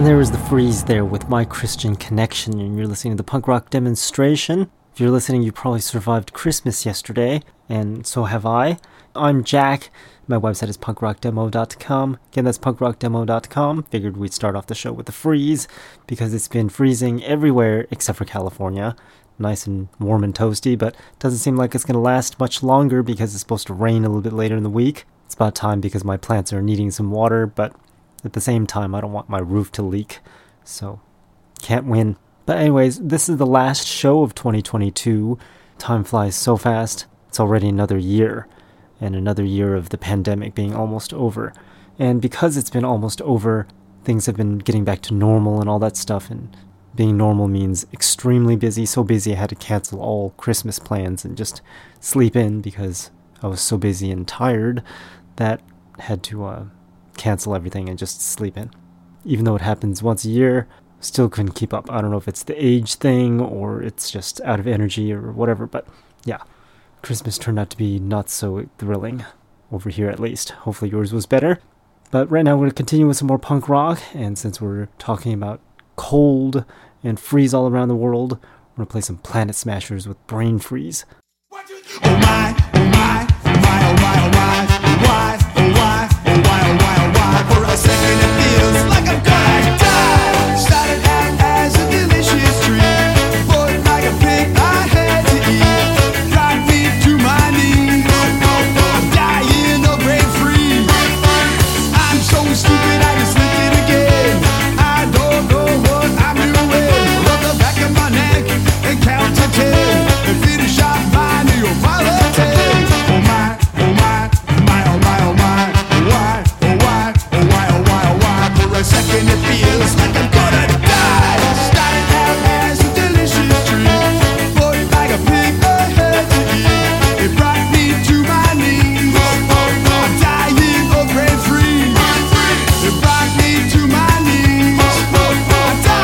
And there was the Freeze there with My Christian Connection, and you're listening to the Punk Rock Demonstration. If you're listening, you probably survived Christmas yesterday, and so have I. I'm Jack. My website is punkrockdemo.com. Again, that's punkrockdemo.com. Figured we'd start off the show with the Freeze, because it's been freezing everywhere except for California. Nice and warm and toasty, but doesn't seem like it's going to last much longer because it's supposed to rain a little bit later in the week. It's about time because my plants are needing some water, but at the same time, I don't want my roof to leak, so can't win. But anyways, this is the last show of 2022. Time flies so fast. It's already another year, and another year of the pandemic being almost over. And because it's been almost over, things have been getting back to normal and all that stuff, and being normal means extremely busy, so busy I had to cancel all Christmas plans and just sleep in because I was so busy and tired that I had to cancel everything and just sleep in. Even though it happens once a year, still couldn't keep up. I don't know if it's the age thing or it's just out of energy or whatever, but yeah, Christmas turned out to be not so thrilling over here, at least. Hopefully yours was better. But right now we're going to continue with some more punk rock, and since we're talking about cold and freeze all around the world, we're going to play some Planet Smashers with Brain Freeze. One, two, three. Oh my, oh my, oh my, oh my, oh my, oh my, oh my, oh my, oh my. For a second it feels like I'm gonna die. Started out as a delicious dream, floated like a pig I had to eat. Got me to my knees, I'm dying of brain freeze. I'm so stupid I can sleep it again. I don't know what I'm doing. Rub the back of my neck and count to 10 and finish off my new politics. Oh my, oh my, oh my, oh my, oh my, oh my. For a second it feels like I'm gonna die. Started out as a delicious dream, floated like a pig I had to eat. It brought me to my knees, I'm dying of brain freeze. It brought me to my knees, I'm dying of brain freeze.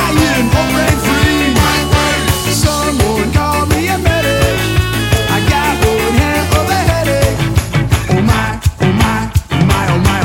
Someone called me a medic, I got one half of a headache. Oh my, oh my, oh my, oh my, oh my.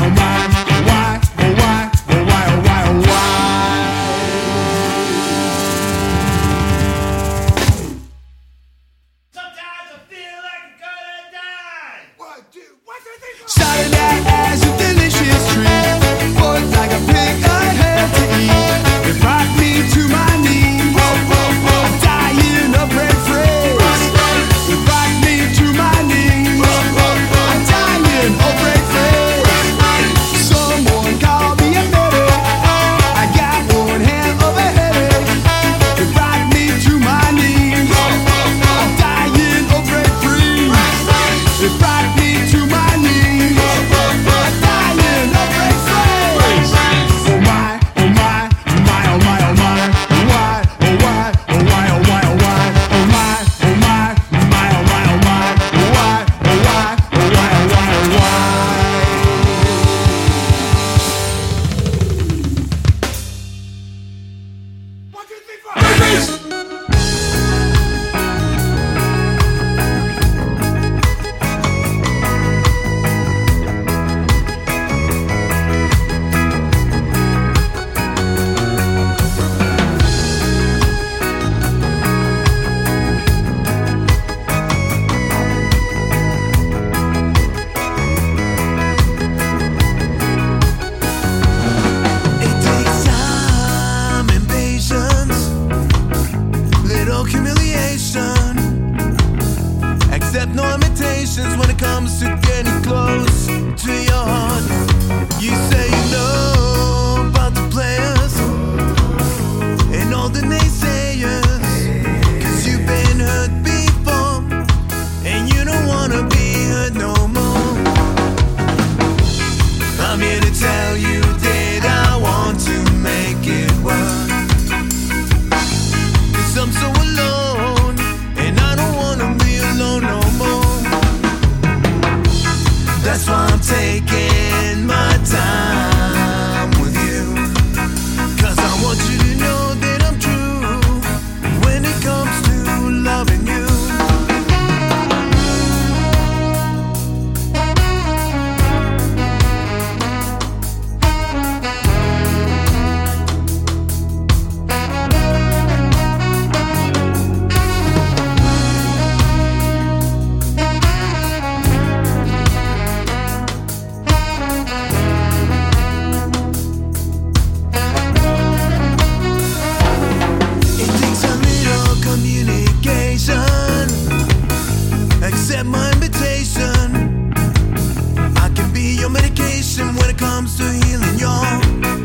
comes to healing your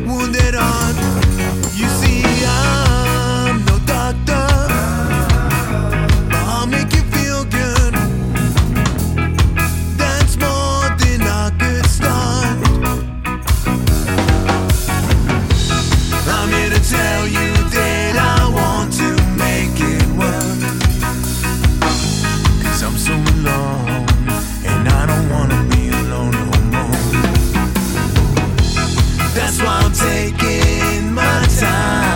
wounded heart. You see, I'm no doctor, but I'll make you feel good. That's more than I could start. I'm here to tell you that I want to make it work, 'cause I'm so alone and I don't wanna be alone no more. That's why I'm taking my time.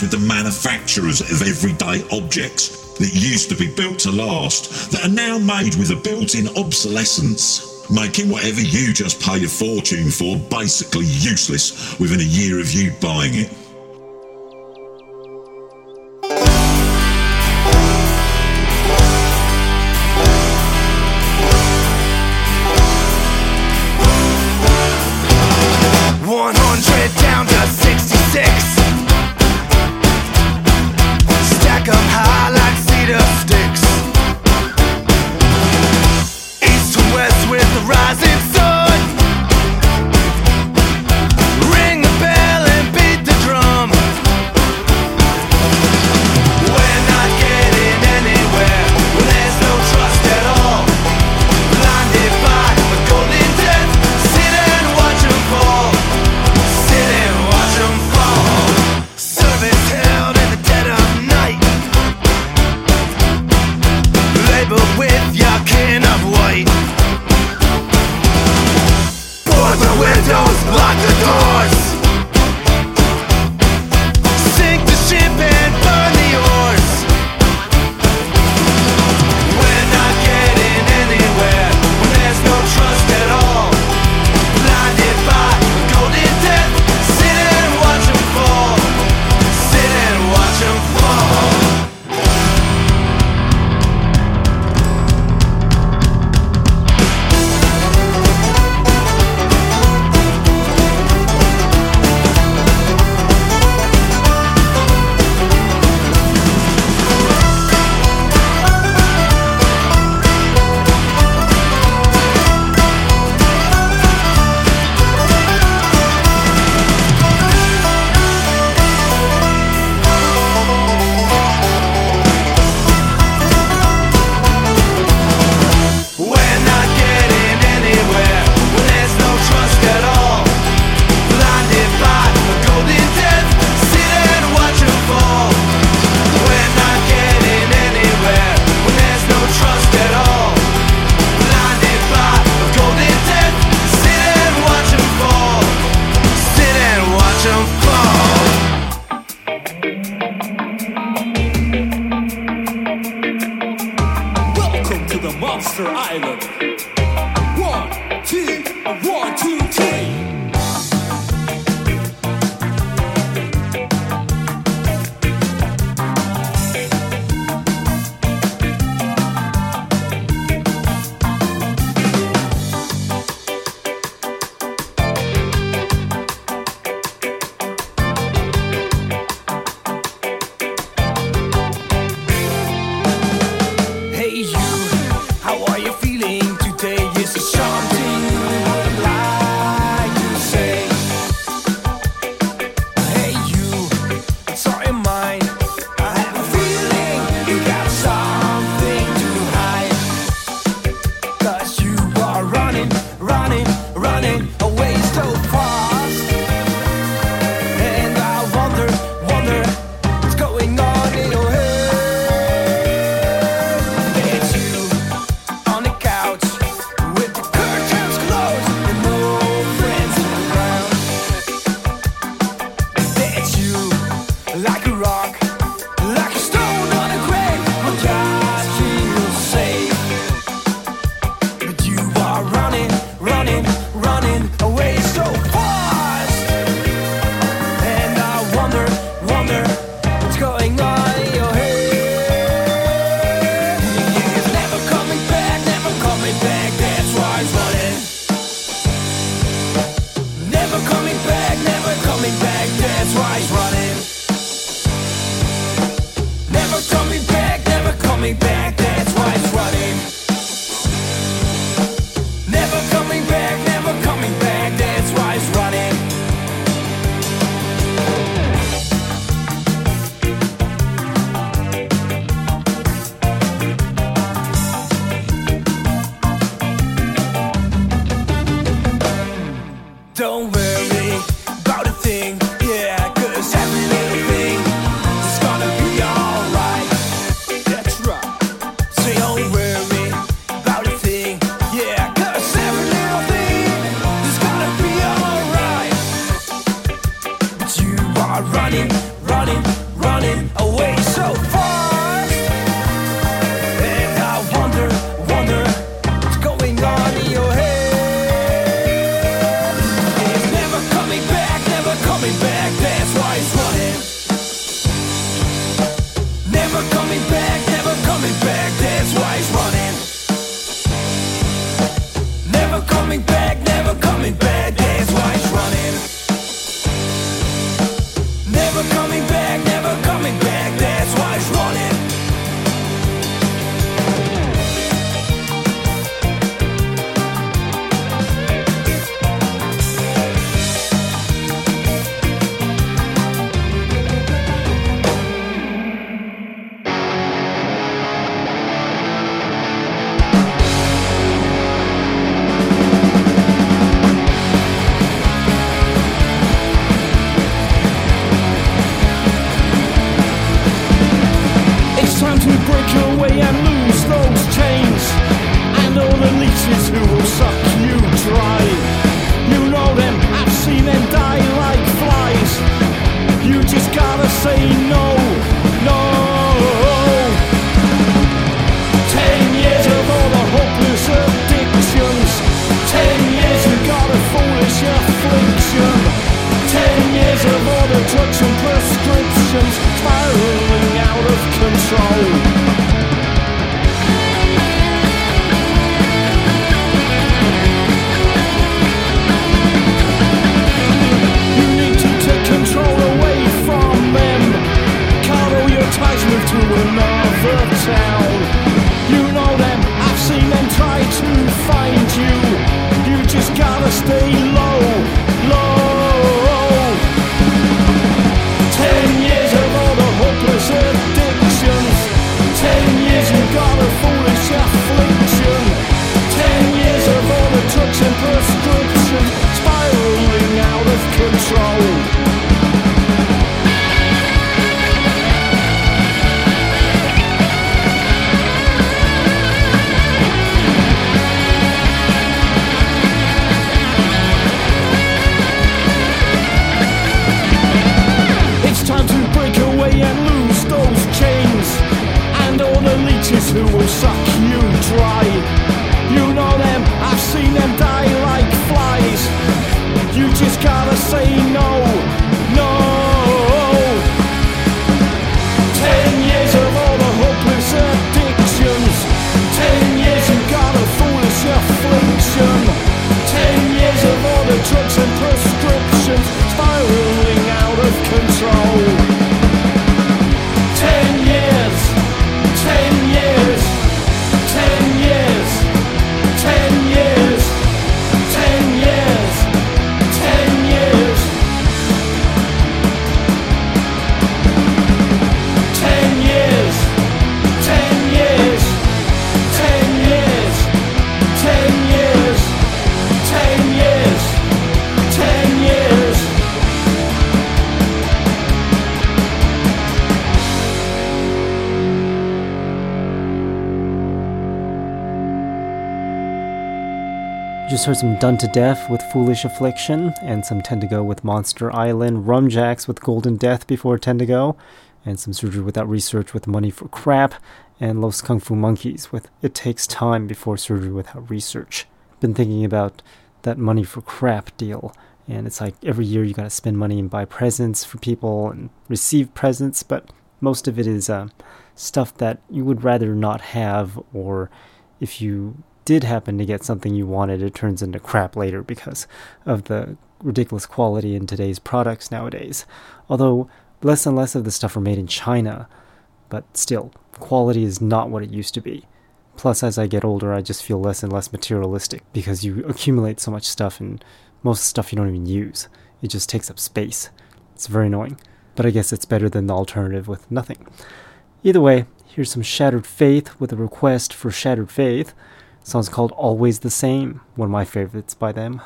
With the manufacturers of everyday objects that used to be built to last, that are now made with a built-in obsolescence, making whatever you just paid a fortune for basically useless within a year of you buying it. Rising sun, ring the bell and beat the drum. Heard some Done to Death with Foolish Affliction, and some Tendigo with Monster Island Rumjacks with Golden Death before Tendigo, and Some Surgery Without Research with Money for Crap, and Los Kung Fu Monkeys with It Takes Time Before Surgery Without Research. Been thinking about that Money for Crap deal, and it's like every year you gotta spend money and buy presents for people and receive presents, but most of it is stuff that you would rather not have, or if you did happen to get something you wanted, it turns into crap later because of the ridiculous quality in today's products nowadays. Although less and less of the stuff are made in China, but still, quality is not what it used to be. Plus, as I get older, I just feel less and less materialistic because you accumulate so much stuff, and most stuff you don't even use. It just takes up space. It's very annoying, but I guess it's better than the alternative with nothing. Either way, here's some Shattered Faith with a request for Shattered Faith. The song's called Always the Same, one of my favorites by them.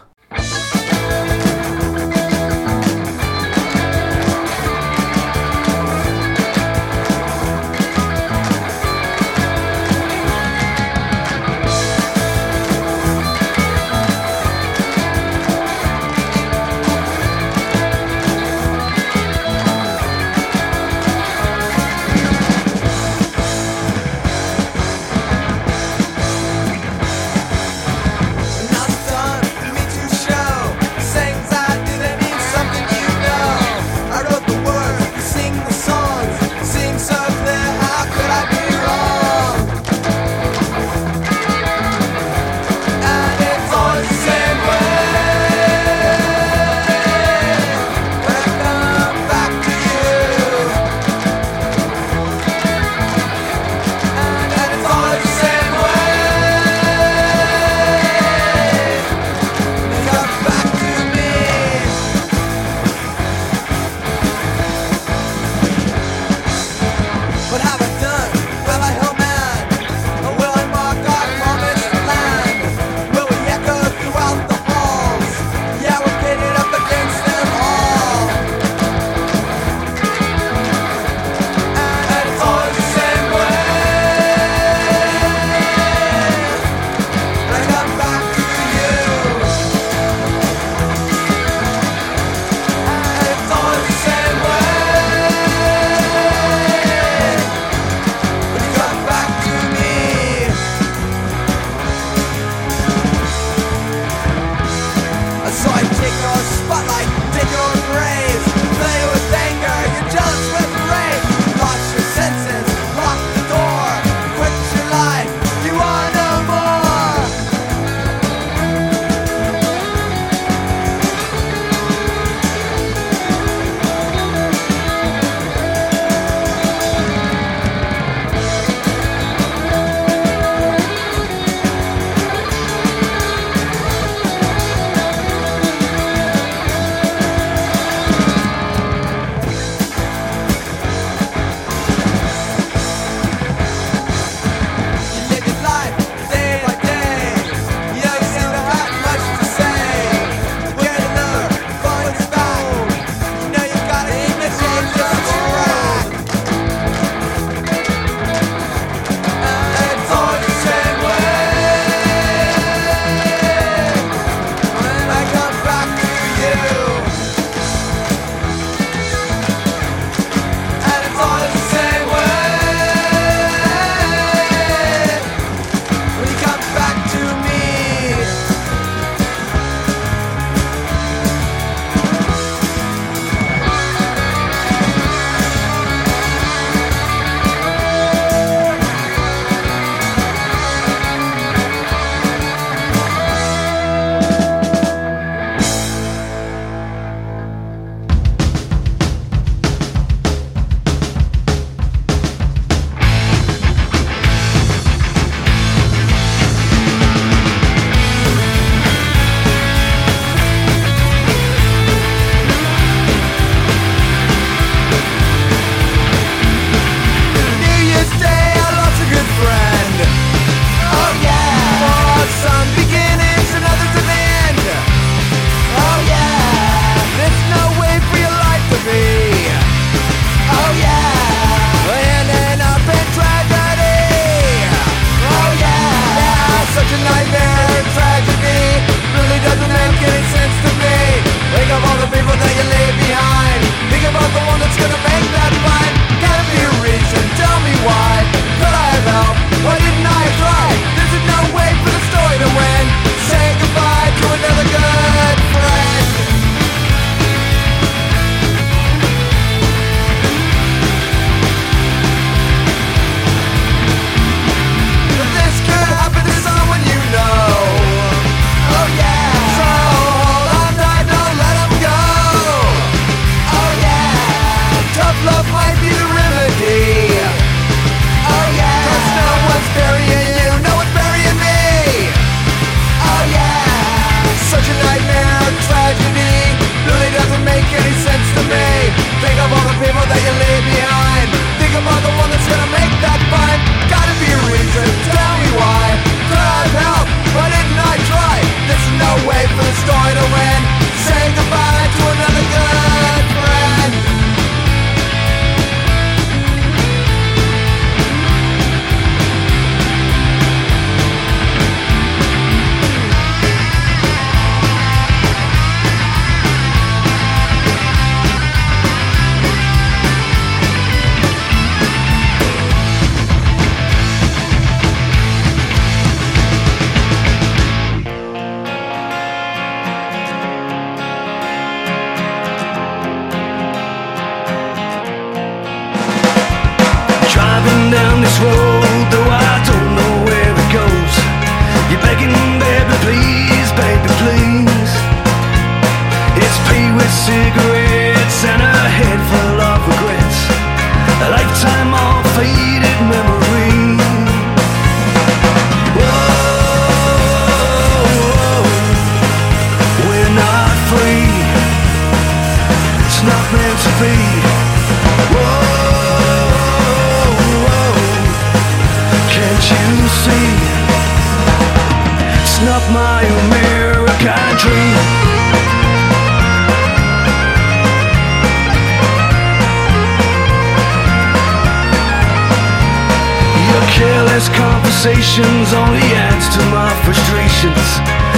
endless conversations only adds to my frustrations.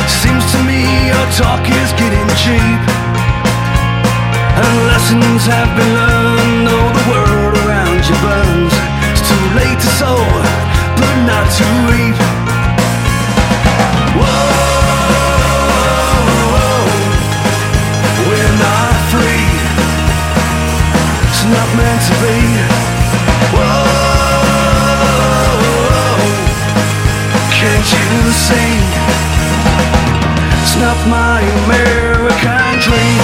Seems to me your talk is getting cheap, and lessons have been learned. Oh, the world around you burns. It's too late to sow, but not to reap. Whoa. Not meant to be. Whoa, can't you see? It's not my American dream.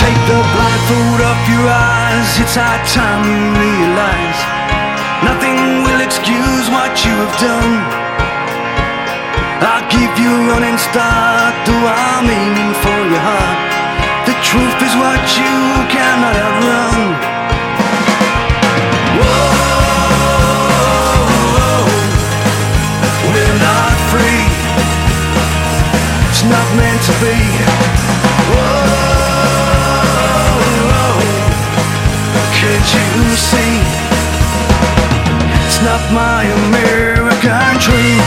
Take the blindfold off your eyes. It's high time you realize nothing will excuse what you have done. I'll give you a running start, though I'm aiming for your heart. The truth is what you cannot outrun. Whoa, we're not free. It's not meant to be. Whoa. You see, it's not my American dream.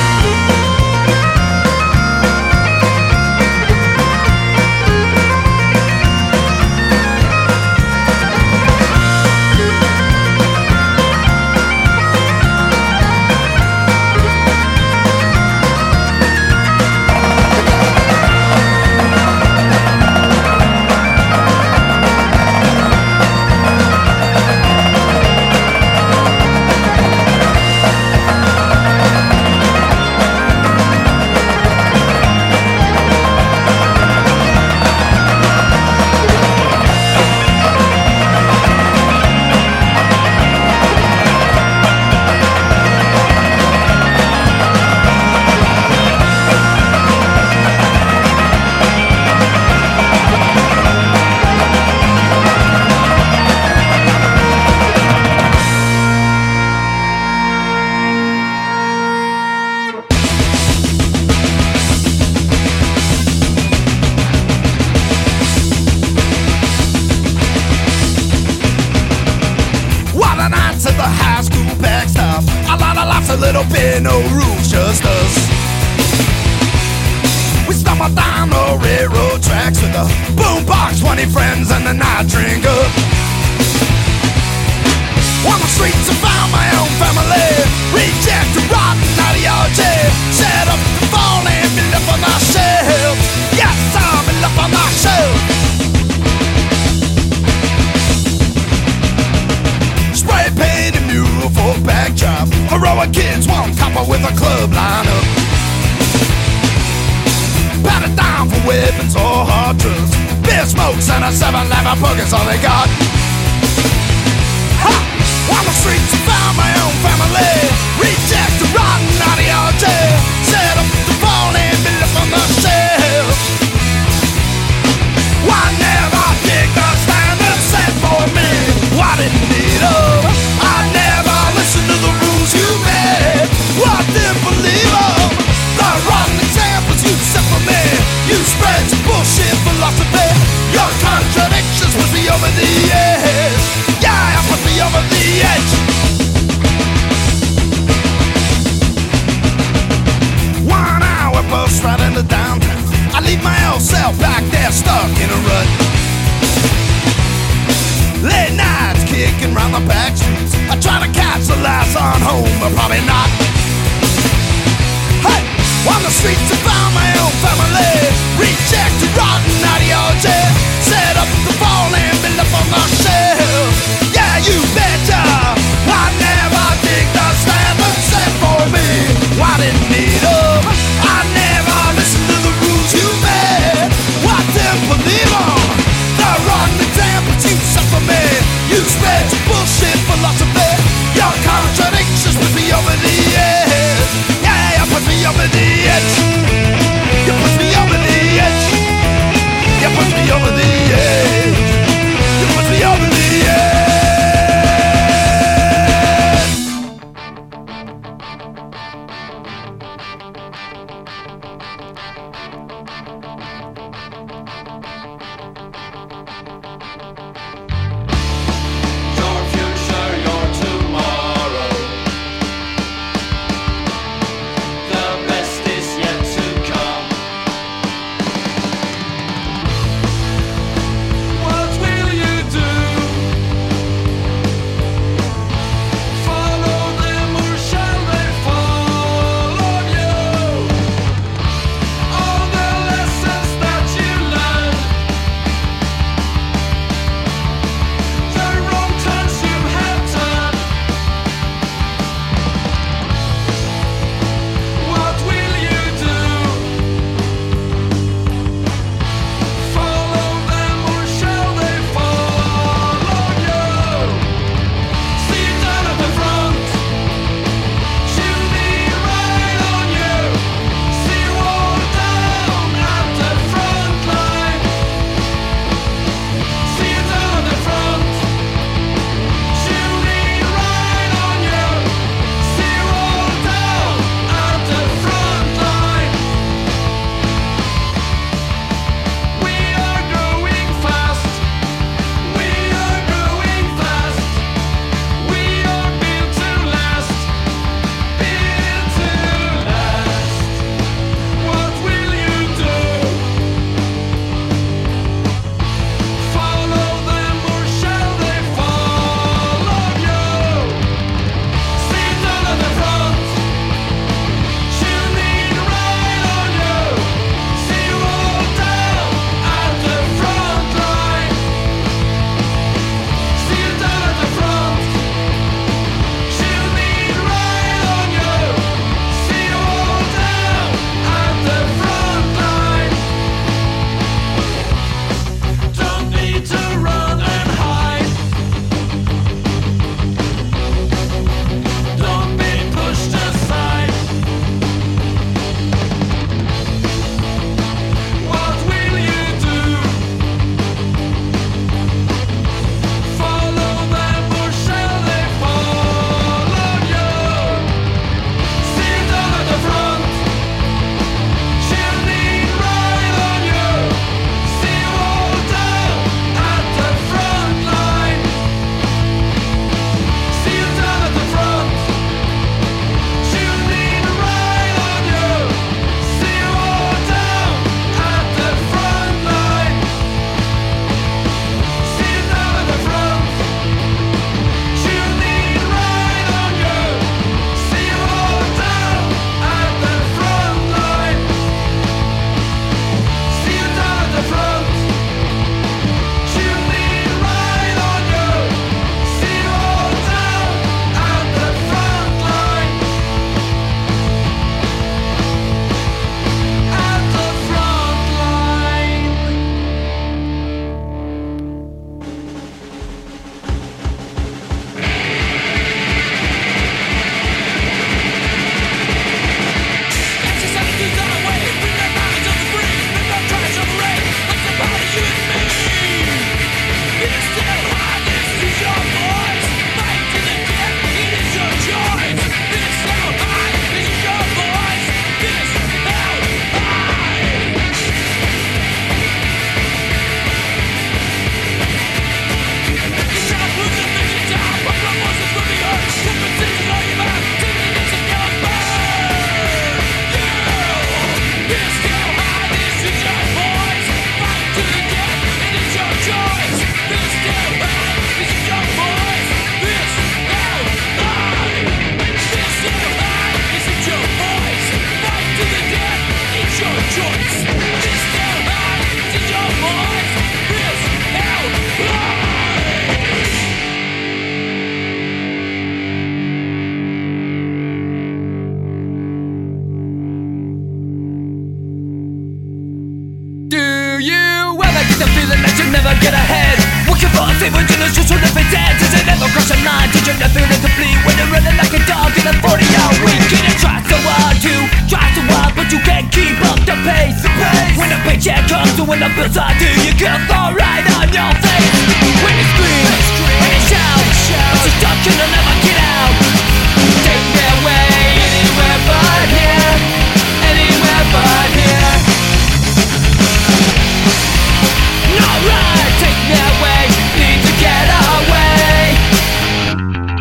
Yeah!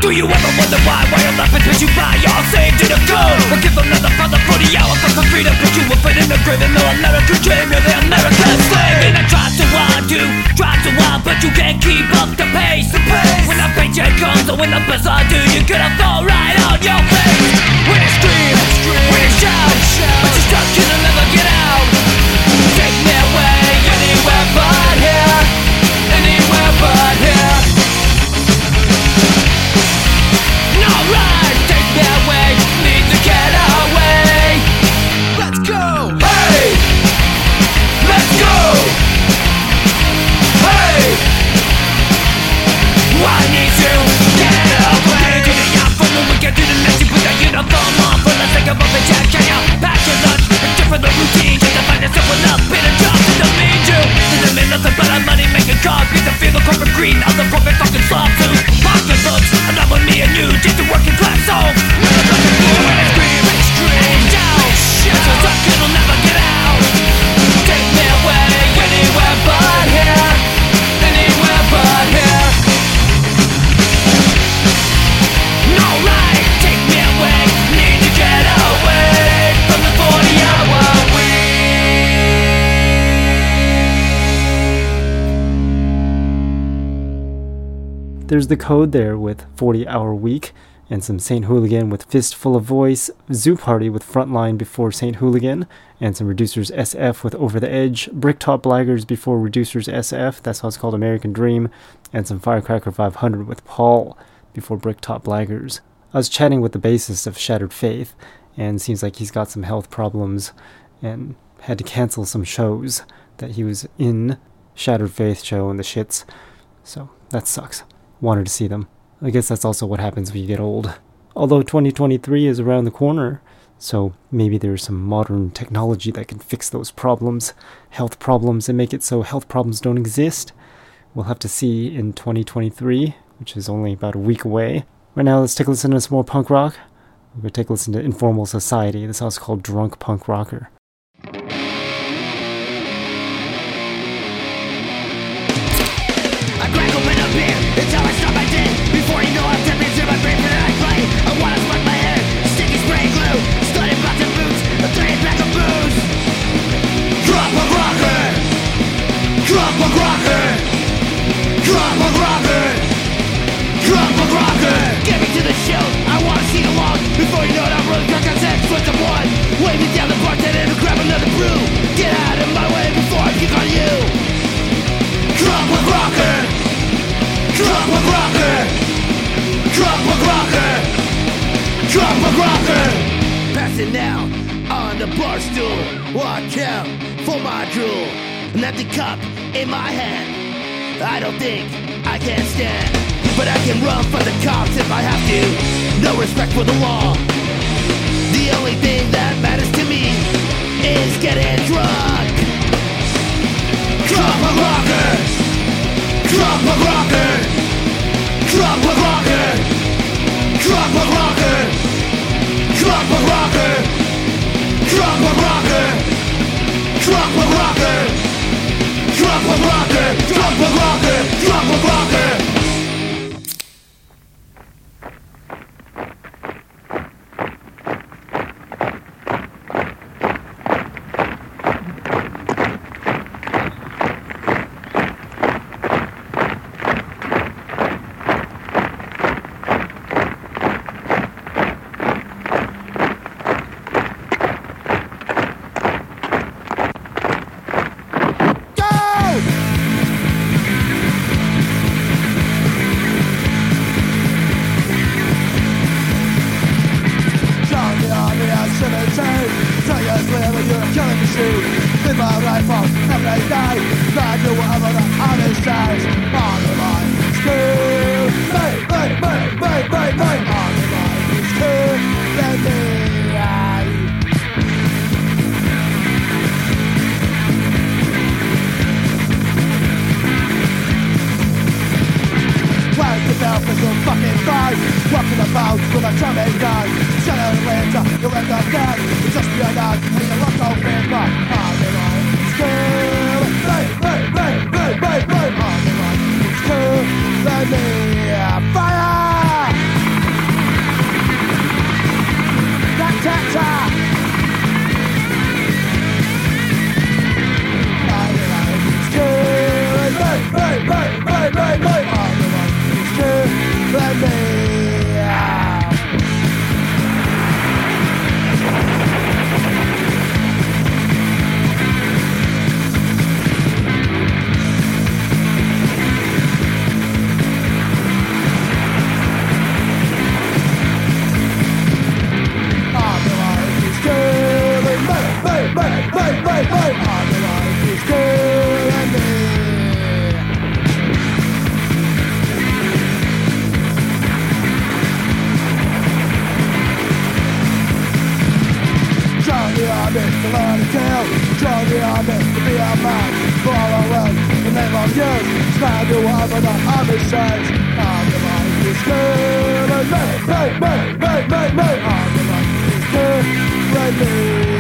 Do you ever wonder why I'm laughing as you buy? Y'all saying to the code, we'll give another father 40 hours for freedom. Put you up in the grave and no American dream. You're the American slave. And I try to warn, but you can't keep up the pace. When the paycheck comes or when the bills are due, you're gonna fall right on your face. When you scream, when you shout, but you're stuck, you'll never get out. Take me away, anywhere but here. Anywhere but here. Alright, take me away, need to get away. Let's go! Hey! Let's go! Hey! I need to get away. You can do the yacht from the weekend to the next. You put that uniform on for the sake of a paycheck. Can you pack your lunch? It's different the routine. Just to find yourself enough in a job that don't mean you. Doesn't mean nothing but a money making job. You can feel the corporate greed of the corporate fucking slob too. Pocket books, enough with me and you. Just a working class soul. Never let it go. When it's green, it's green. Down, shit. It's a suck, it'll never get out. Take me away, anywhere but here. Anywhere but here. No right, take me away. Need to get away from the 40-hour week. There's the code there with 40-hour week. And some Saint Hooligan with Fistful of Voice, Zoo Party with Frontline before Saint Hooligan, and some Reducers SF with Over the Edge, Bricktop Blaggers before Reducers SF, that's how it's called, American Dream, and some Firecracker 500 with Paul before Bricktop Blaggers. I was chatting with the bassist of Shattered Faith, and seems like he's got some health problems and had to cancel some shows that he was in, Shattered Faith show and the shits, so that sucks. Wanted to see them. I guess that's also what happens when you get old. Although 2023 is around the corner, so maybe there's some modern technology that can fix those problems, health problems, and make it so health problems don't exist. We'll have to see in 2023, which is only about a week away. Right now, let's take a listen to some more punk rock. We're going to take a listen to Informal Society. This song's called Drunk Punk Rocker. Just be a dog, we look over, but I'm in all. the learn to kill. Join the army to be a man. For I will, the name of you. Stand you over the army says. I'm the man who's good. And me. I'm the man who's good. Ready.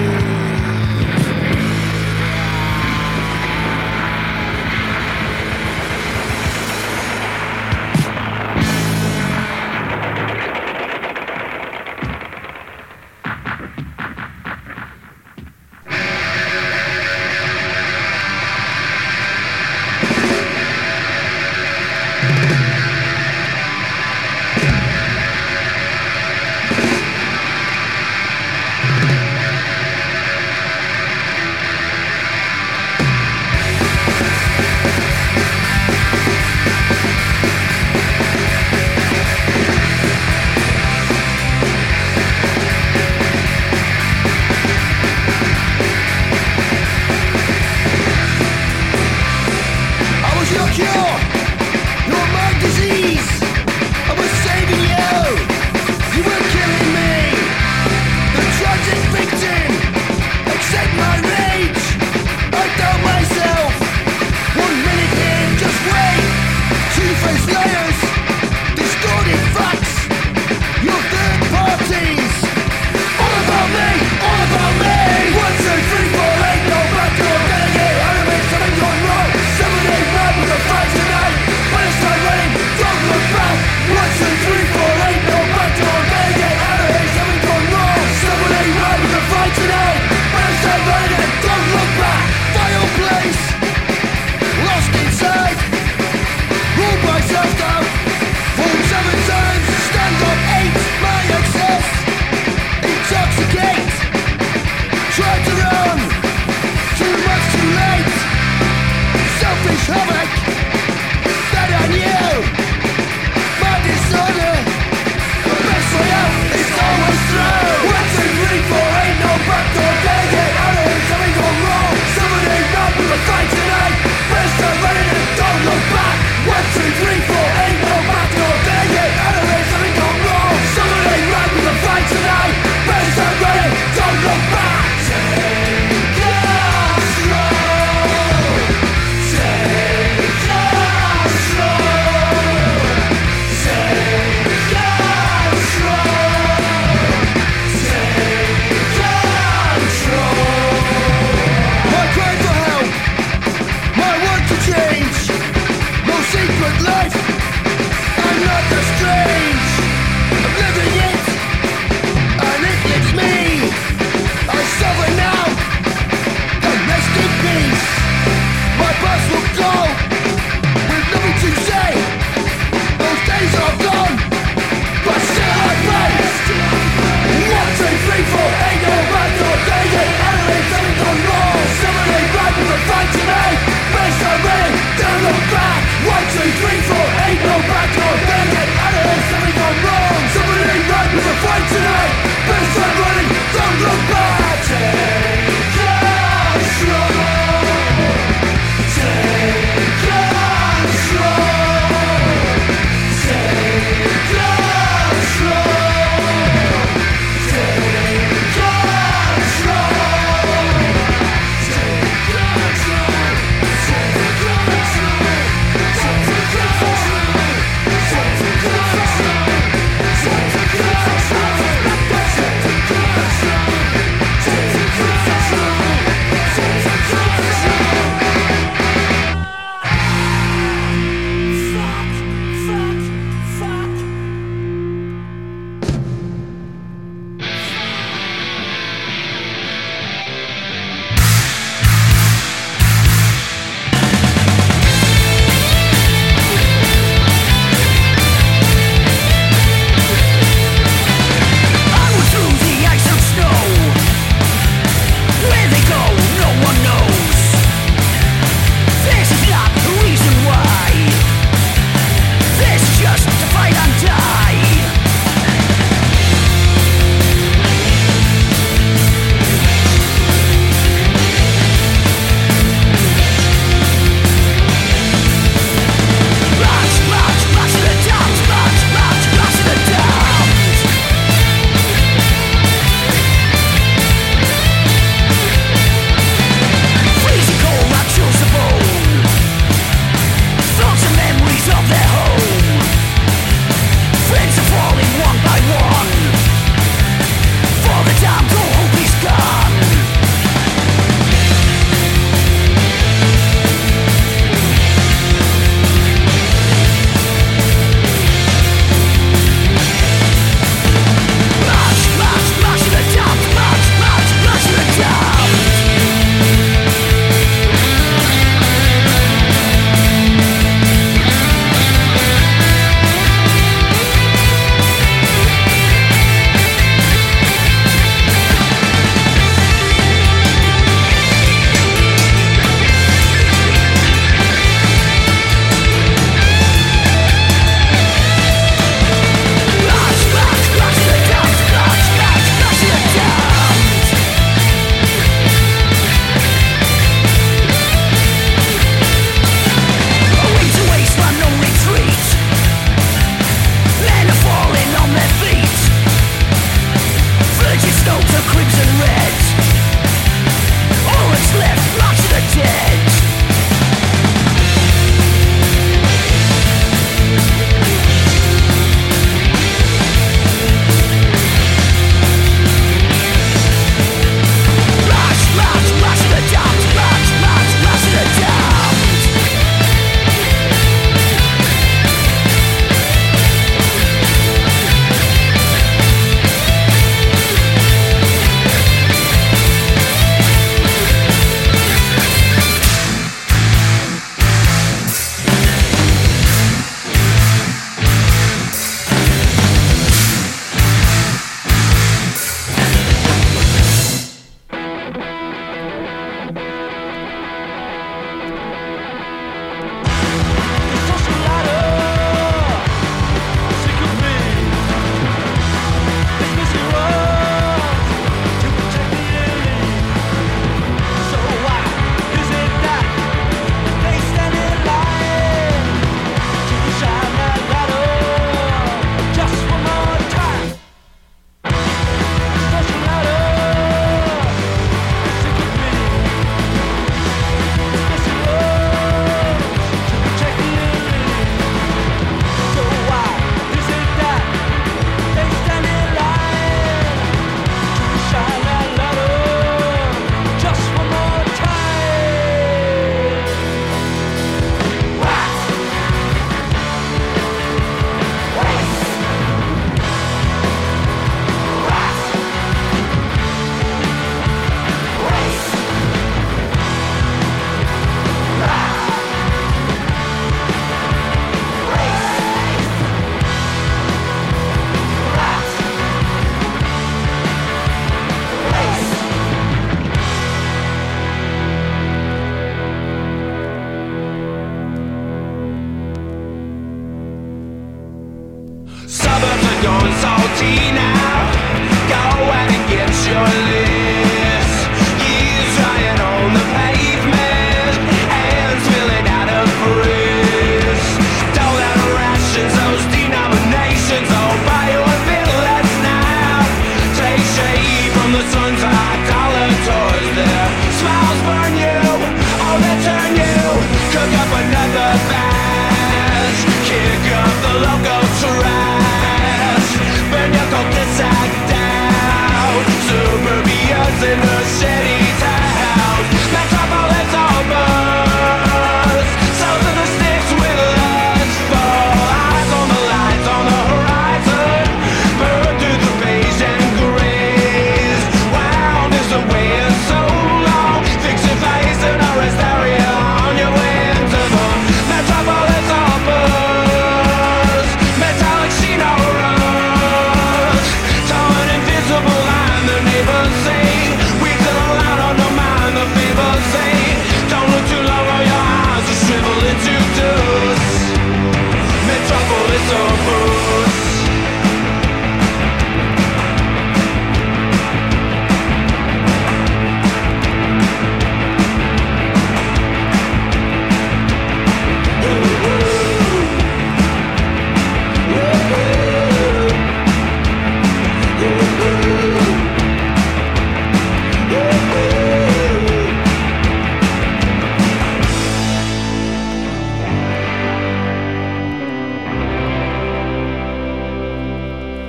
Burn your cocaine.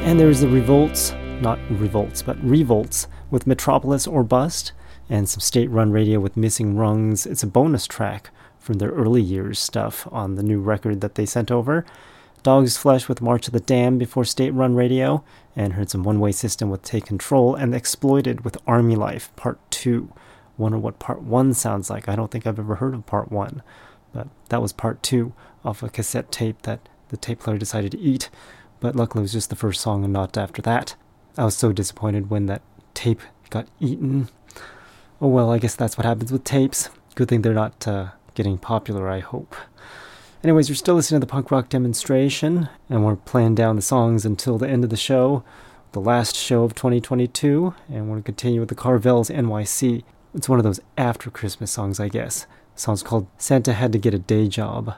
And there's the Revolts, not Revolts, but Revolts with Metropolis or Bust, and some State-Run Radio with Missing Rungs. It's a bonus track from their early years stuff on the new record that they sent over. Dogs Flesh with March of the Dam before State-Run Radio, and heard some One-Way System with Take Control, and Exploited with Army Life Part 2. Wonder what Part 1 sounds like. I don't think I've ever heard of Part 1, but that was Part 2 off a cassette tape that the tape player decided to eat, but luckily it was just the first song and not after that. I was so disappointed when that tape got eaten. Oh well, I guess that's what happens with tapes. Good thing they're not getting popular, I hope. Anyways, you're still listening to the Punk Rock Demonstration, and we're playing down the songs until the end of the show, the last show of 2022, and we're going to continue with the Carvels NYC. It's one of those after Christmas songs, I guess. The song's called Santa Had to Get a Day Job.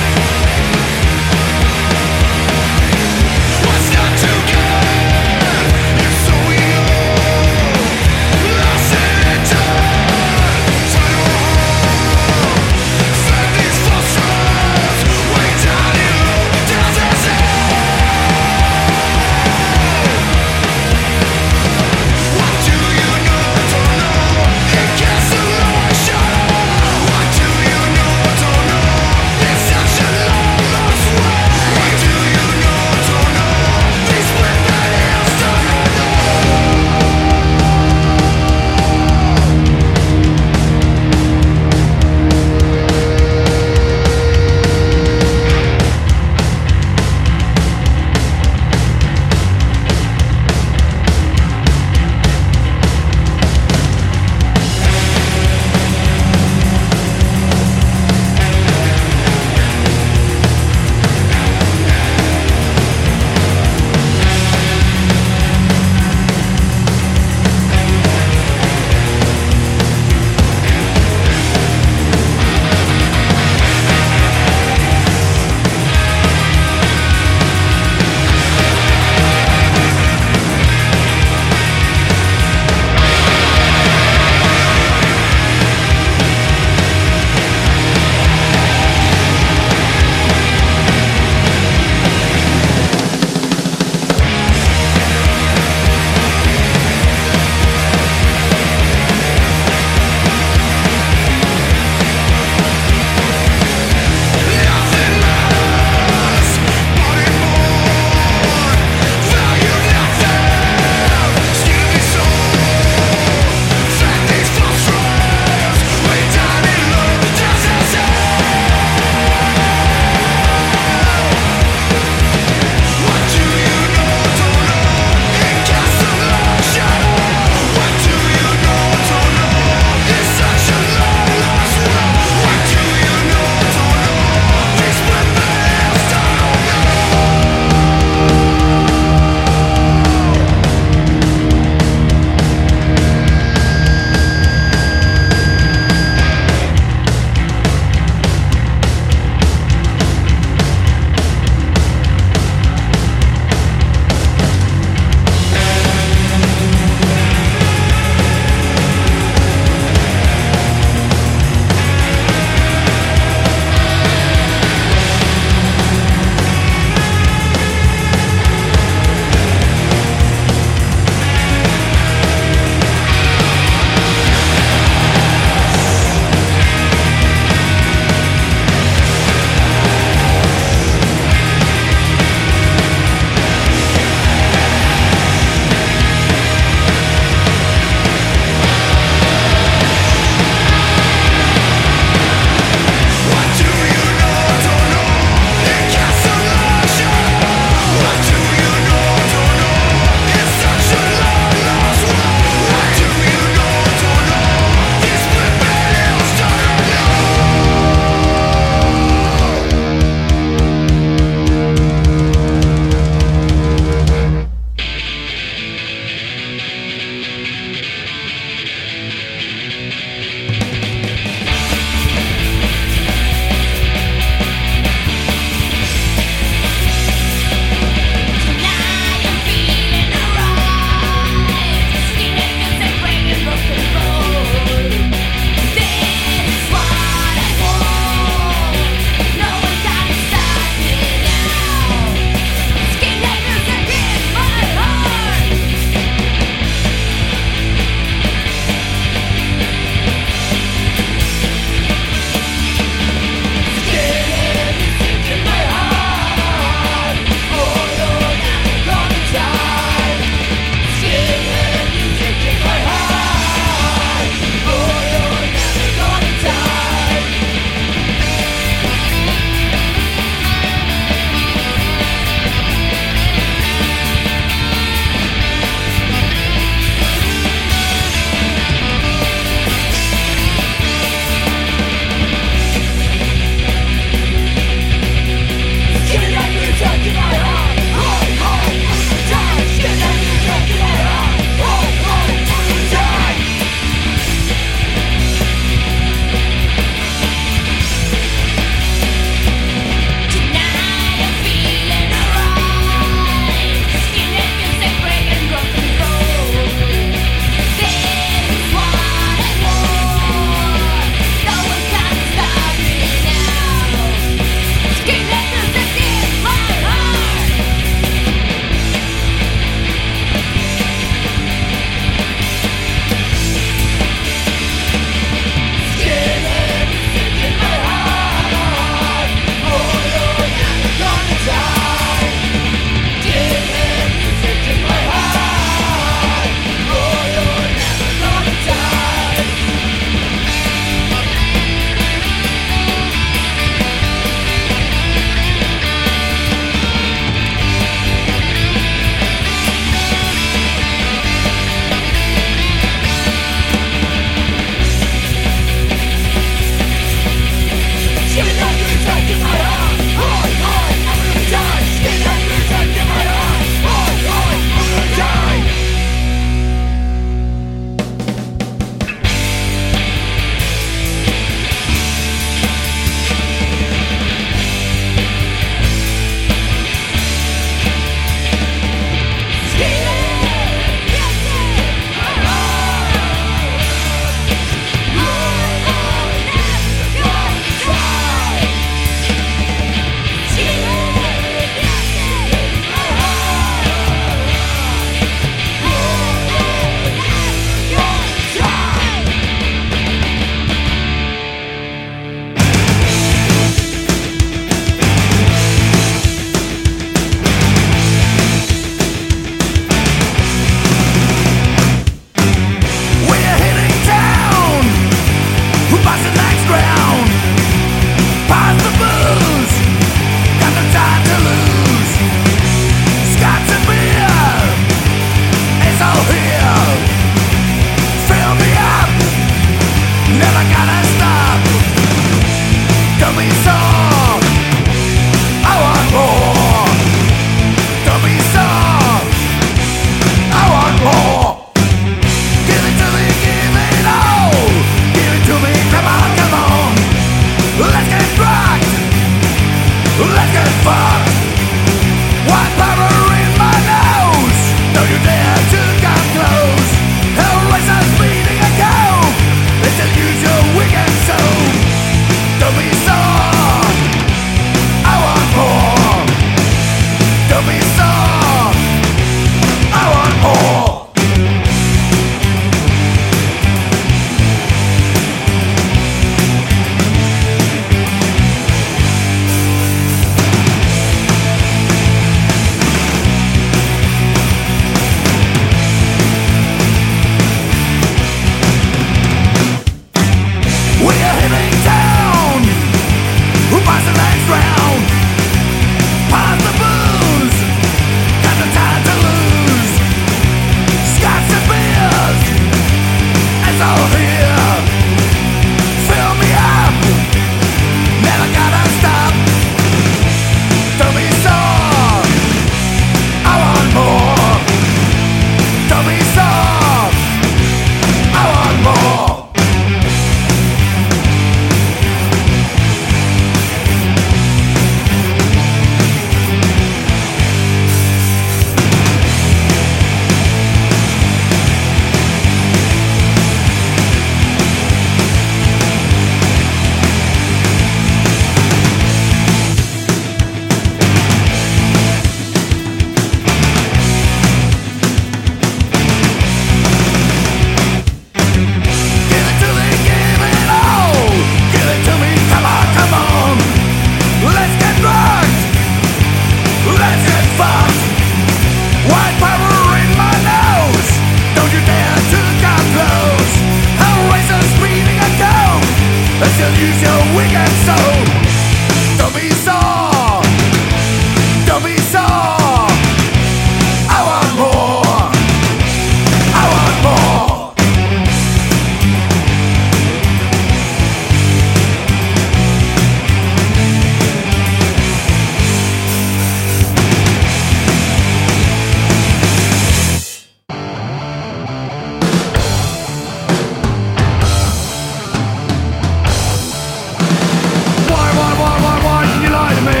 You lie to me.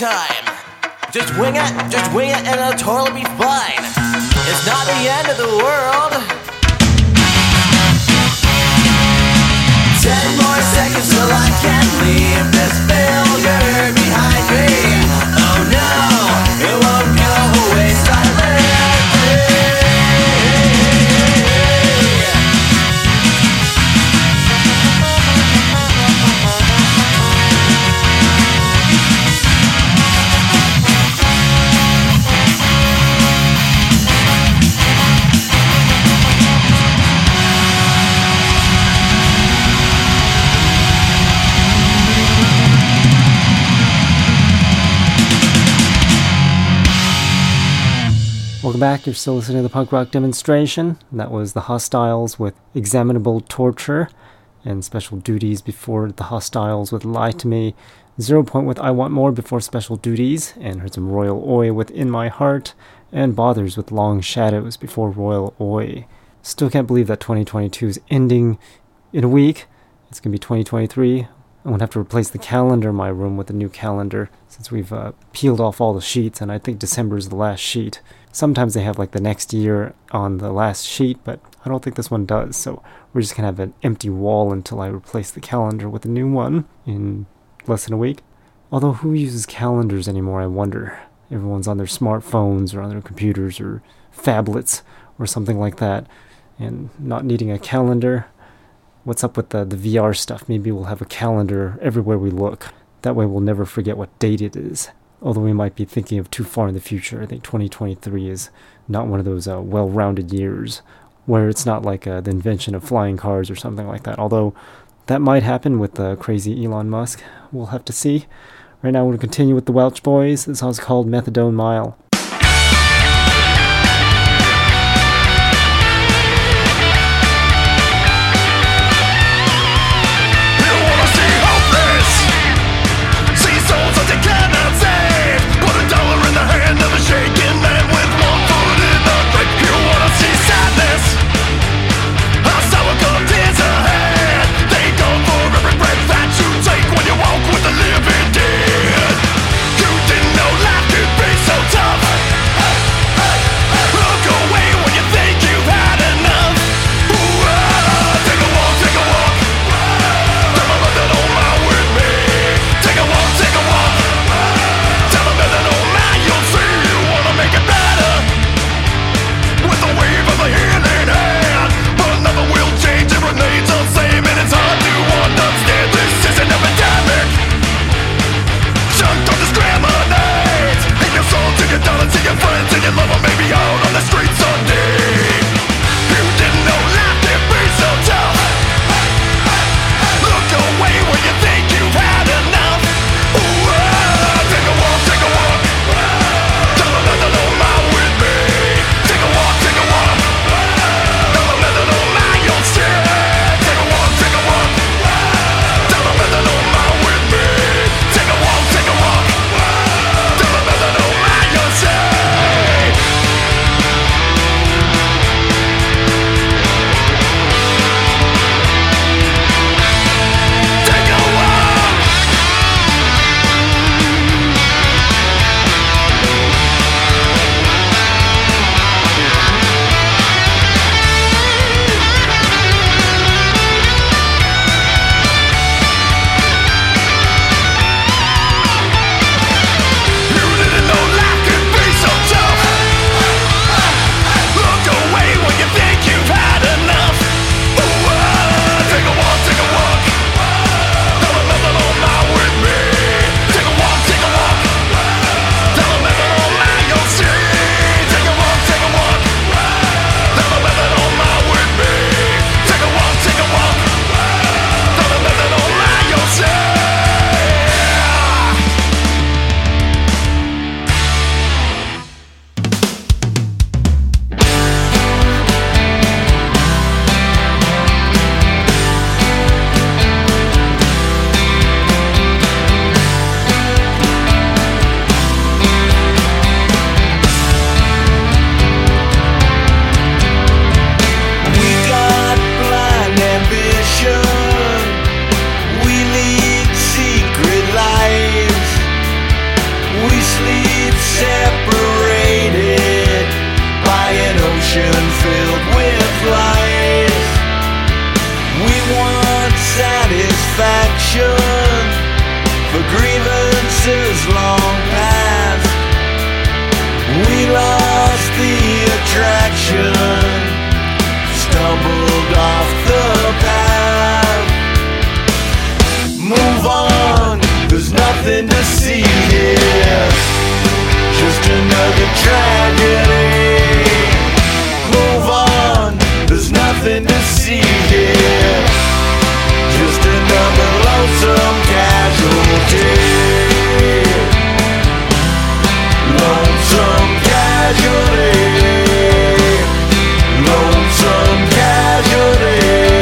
time. Just wing it, and it'll totally be fine. It's not the end of the world. 10 more seconds till I can leave this failure behind me. Oh no, it won't go away silently. Welcome back. You're still listening to the Punk Rock Demonstration. That was the Hostiles with Examinable Torture, and Special Duties before the Hostiles with Lie to Me, 0 Point with I Want More before Special Duties, and heard some Royal Oi with In My Heart, and Bothers with Long Shadows before Royal Oi. Still can't believe that 2022 is ending in a week. It's going to be 2023. I won't have to replace the calendar in my room with a new calendar, since we've peeled off all the sheets, and I think December is the last sheet. Sometimes they have like the next year on the last sheet, but I don't think this one does, so we're just going to have an empty wall until I replace the calendar with a new one in less than a week. Although who uses calendars anymore, I wonder. Everyone's on their smartphones or on their computers or phablets or something like that, and not needing a calendar. What's up with the VR stuff? Maybe we'll have a calendar everywhere we look. That way we'll never forget what date it is. Although we might be thinking of too far in the future. I think 2023 is not one of those well-rounded years where it's not like the invention of flying cars or something like that. Although that might happen with the crazy Elon Musk. We'll have to see. Right now we're going to continue with the Welch Boys. This song's called Methadone Mile. Tough. tragedy. Move on, there's nothing to see here. Just another lonesome casualty. Lonesome casualty. Lonesome casualty.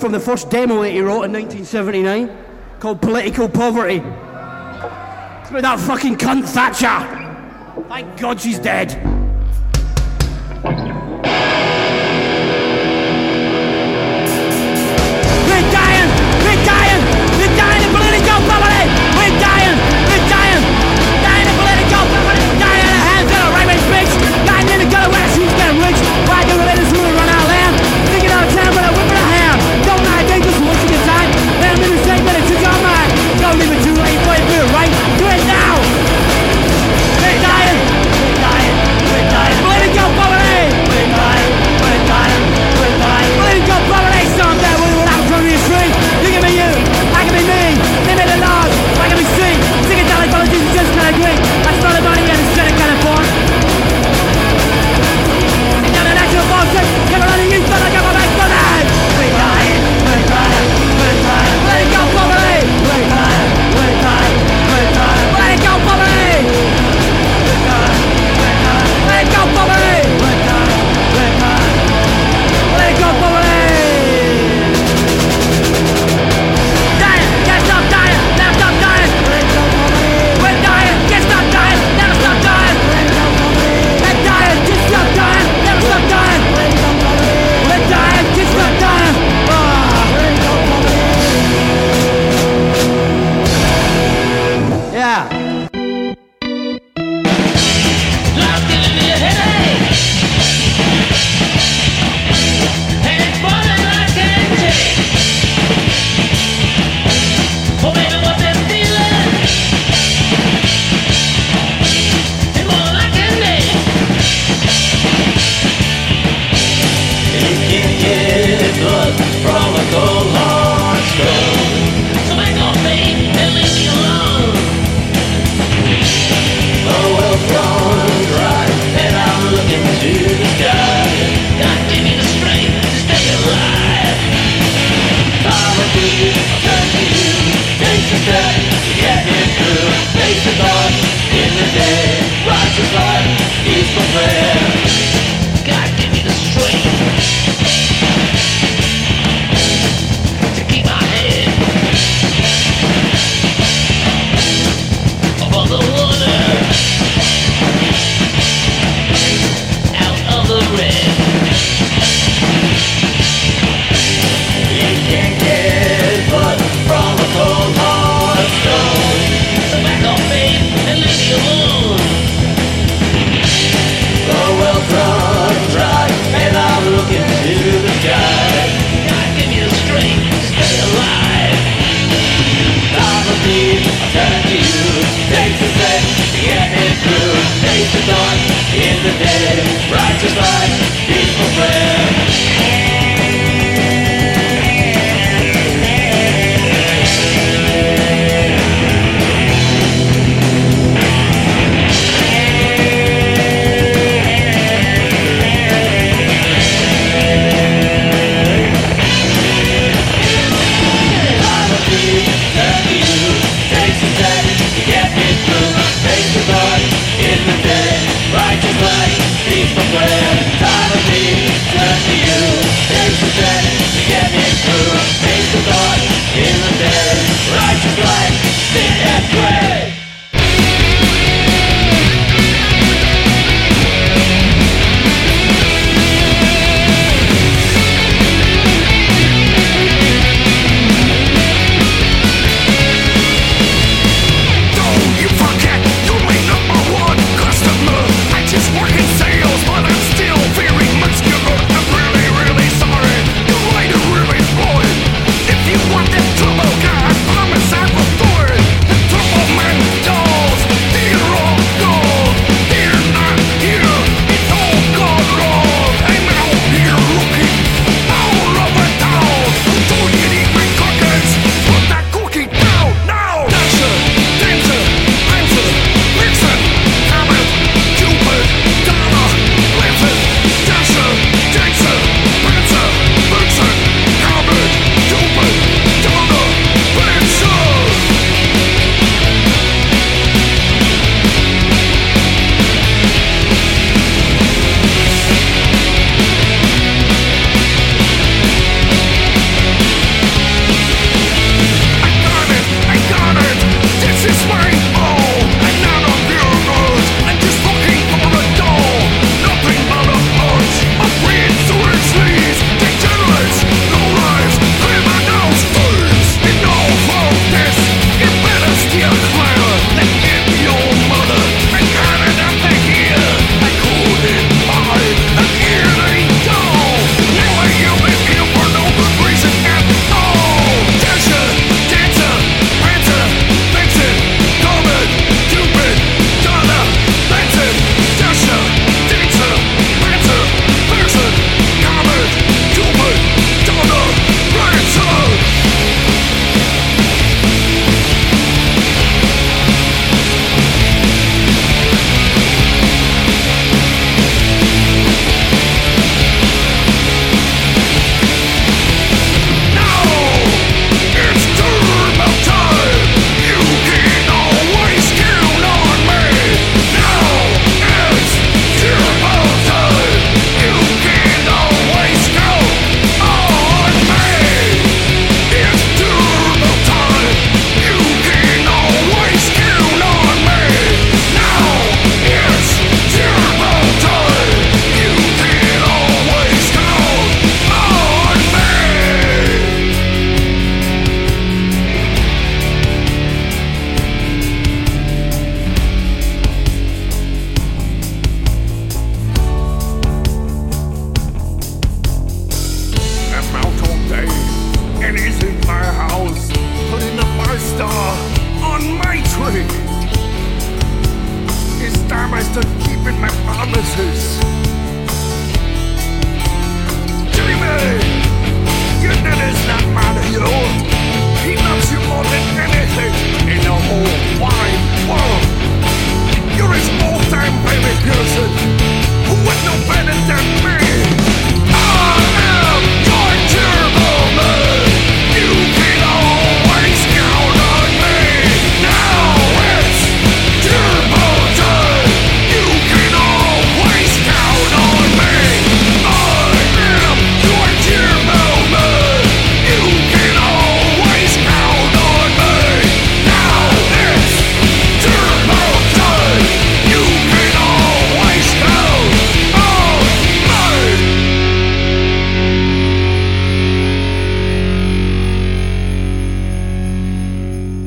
From the first demo that he wrote in 1979 called Political Poverty. It's about that fucking cunt Thatcher. Thank God she's dead. We're dying!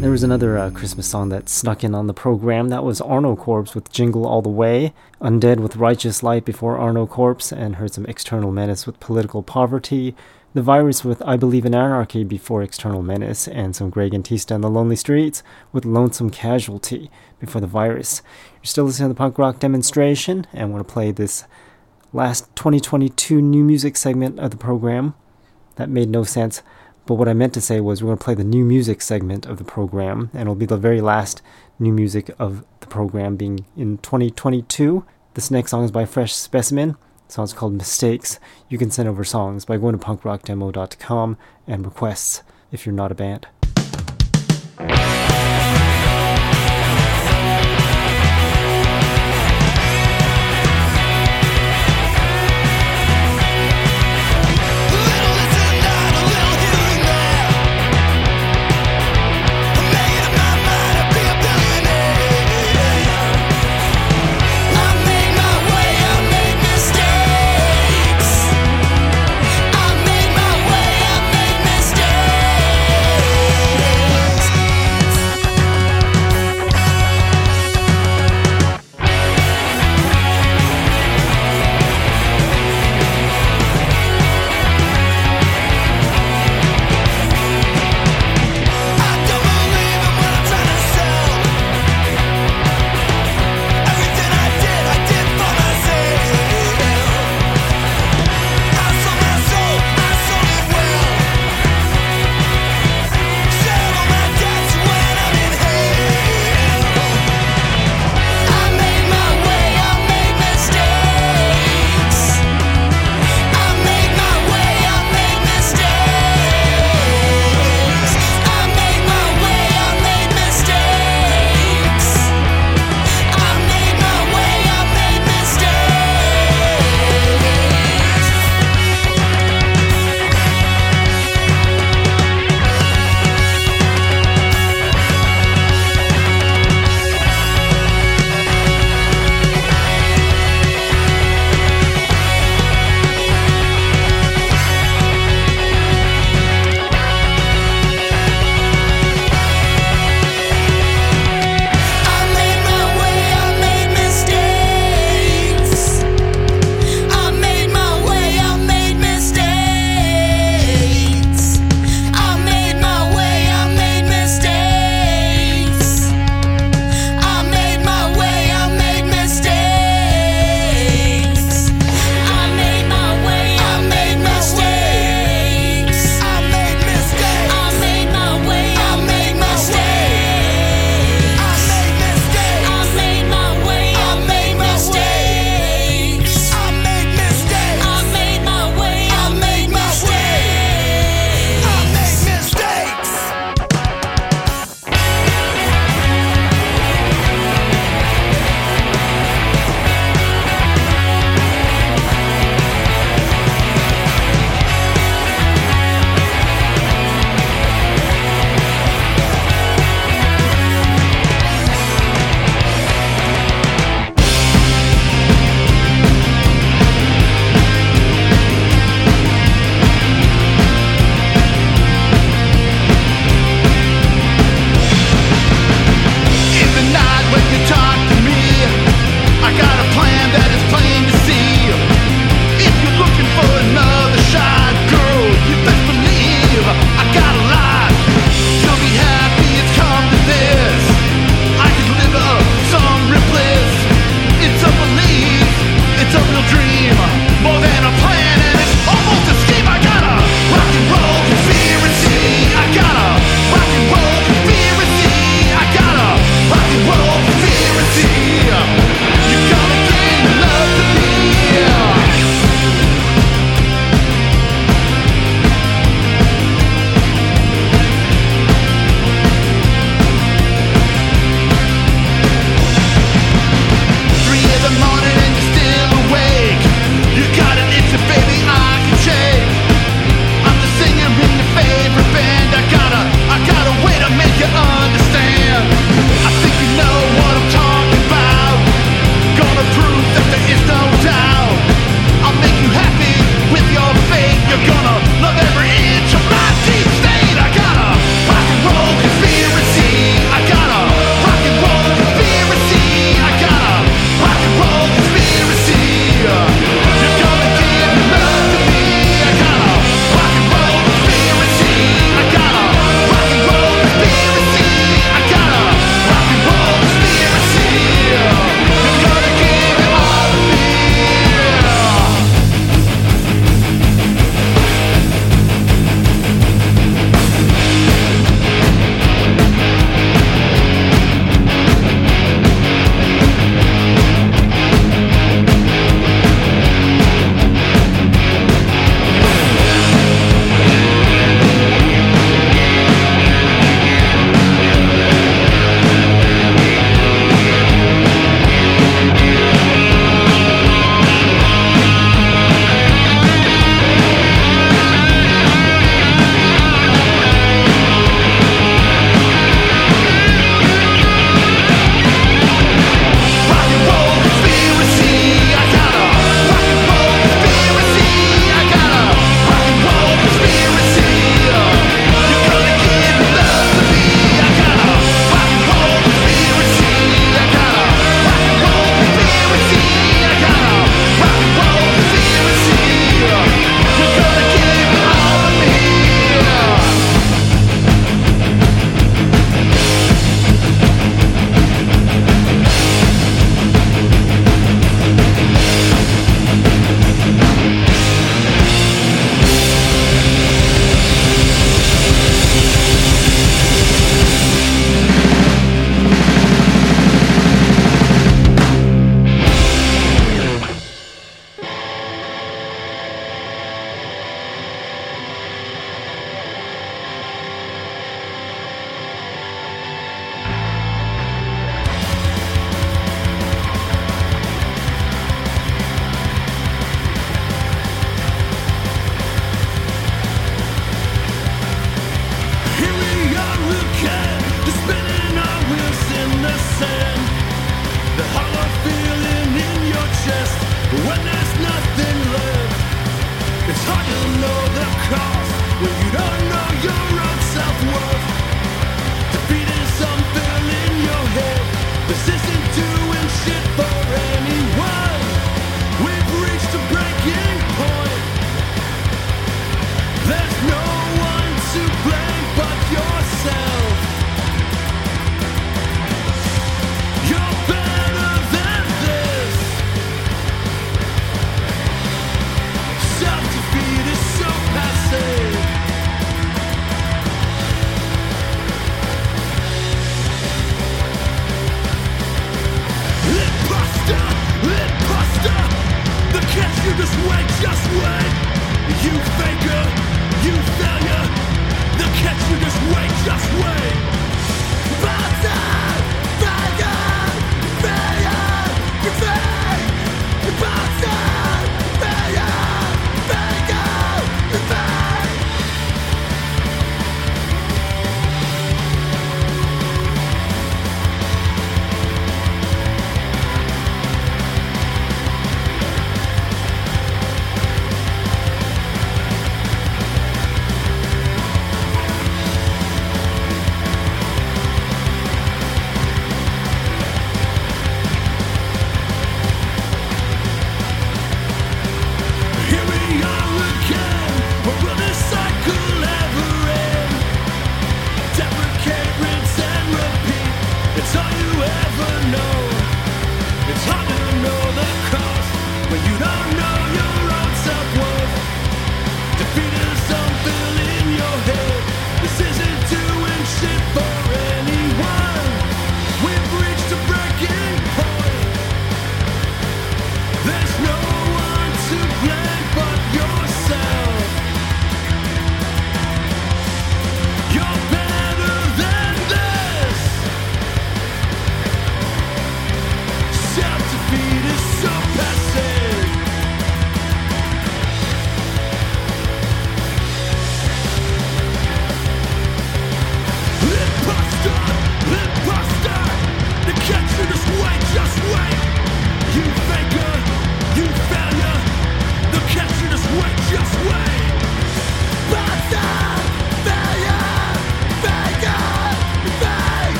There was another Christmas song that snuck in on the program. That was Arno Corpse with Jingle All the Way, Undead with Righteous Light before Arno Corpse, and heard some External Menace with Political Poverty, The Virus with I Believe in Anarchy before External Menace, and some Greg and Tista and the Lonely Streets with Lonesome Casualty before The Virus. You're still listening to the Punk Rock Demonstration, and want to play this last 2022 new music segment of the program. That made no sense, but what I meant to say was we're going to play the new music segment of the program, and it'll be the very last new music of the program being in 2022. This next song is by Fresh Specimen. Song's called Mistakes. You can send over songs by going to punkrockdemo.com and requests if you're not a band.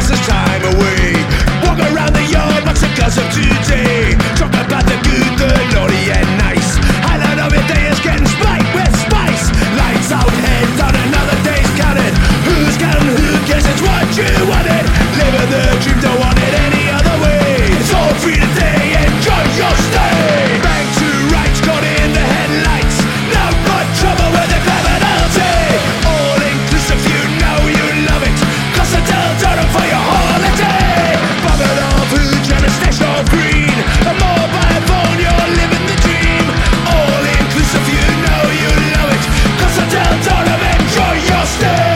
pass the time away. Walk around the yard, what's the cause of today? Talk about the good, the naughty and nice. Highlight of your day is getting spiked with spice. Lights out, heads down, another day's counted. Who's counting who? Guess it's what you wanted. Living the dream, don't want it any other way. It's all free today, enjoy your stay. Bang to rights, caught in the headlights. Now run trouble with the criminality. All inclusive, you know you love it. Cost a $1 for your holiday. Bumming off food, trying to stash your green. A mobile phone, you're living the dream. All inclusive, you know you love it. Cost a $1, enjoy your stay.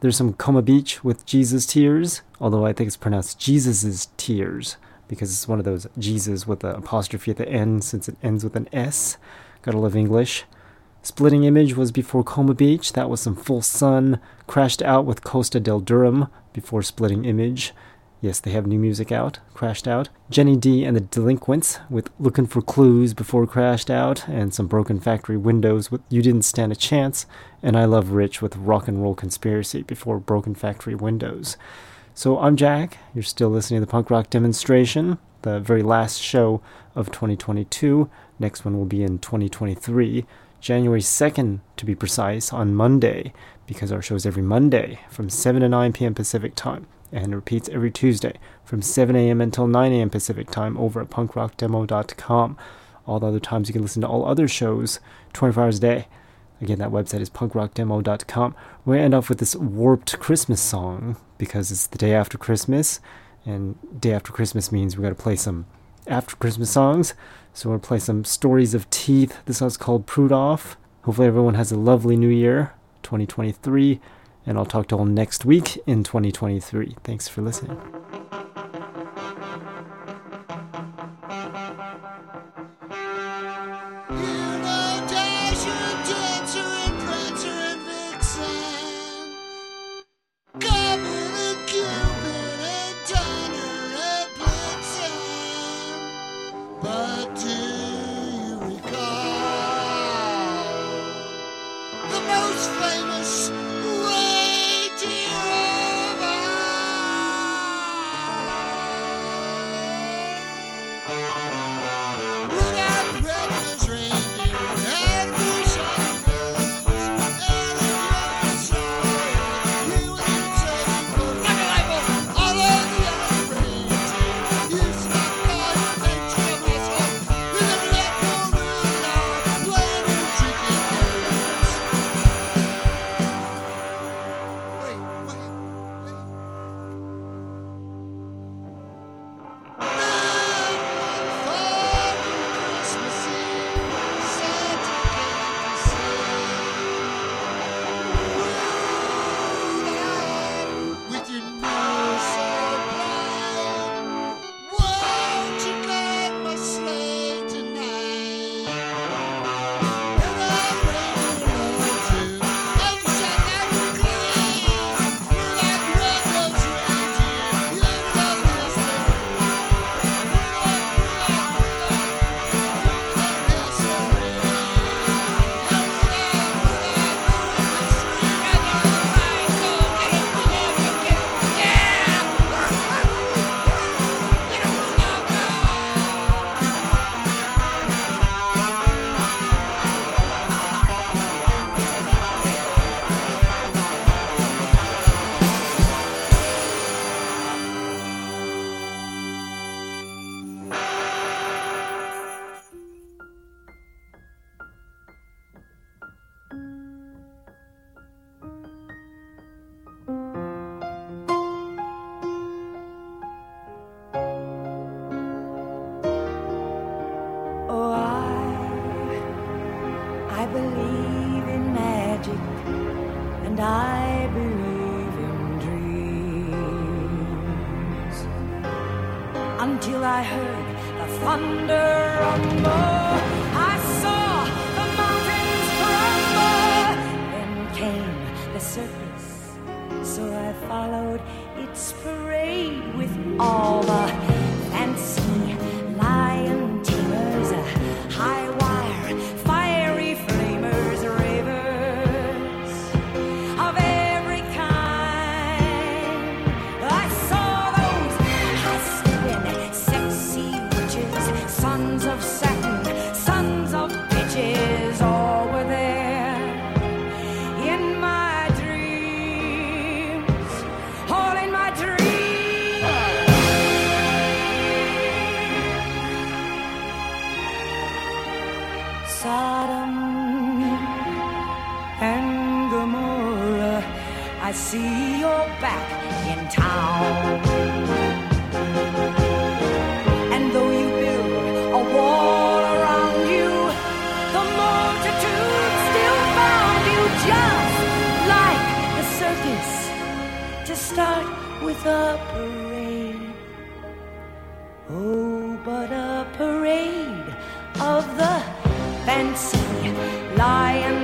There's some Coma Beach with Jesus Tears, although I think it's pronounced Jesus's Tears, because it's one of those Jesus with an apostrophe at the end since it ends with an S. Gotta love English. Splitting Image was before Coma Beach. That was some Full Sun. Crashed Out with Costa del Durham before Splitting Image. Yes, they have new music out. Crashed Out. Jenny D and the Delinquents with Looking for Clues before Crashed Out, and some Broken Factory Windows with You Didn't Stand a Chance, and I Love Rich with Rock and Roll Conspiracy before Broken Factory Windows. So I'm Jack. You're still listening to the Punk Rock Demonstration, the very last show of 2022. Next one will be in 2023, January 2nd to be precise, on Monday, because our show is every Monday from 7 to 9 p.m. Pacific Time. And repeats every Tuesday from 7 a.m. until 9 a.m. Pacific Time over at punkrockdemo.com. All the other times you can listen to all other shows 24 hours a day. Again, that website is punkrockdemo.com. We're going to end off with this warped Christmas song because it's the day after Christmas, and day after Christmas means we're going to play some after Christmas songs. So we're going to play some Stories of Teeth. This song's called Prude Off. Hopefully everyone has a lovely new year, 2023. And I'll talk to you all next week in 2023. Thanks for listening. until I heard the thunder rumble. I saw the mountains crumble. Then came the circus, so I followed its parade with all the fancy lion tamers, high wire, fiery flamers, ravers of every kind. I saw those high-stepping, sexy witches, sons of satin, sons of bitches, all were there in my dreams, all in my dreams. Sodom and Gomorrah, I see you're back in town. And though you build a wall around you, the multitude still found you just like the circus to start with a parade. Oh, but a parade of the fancy lion.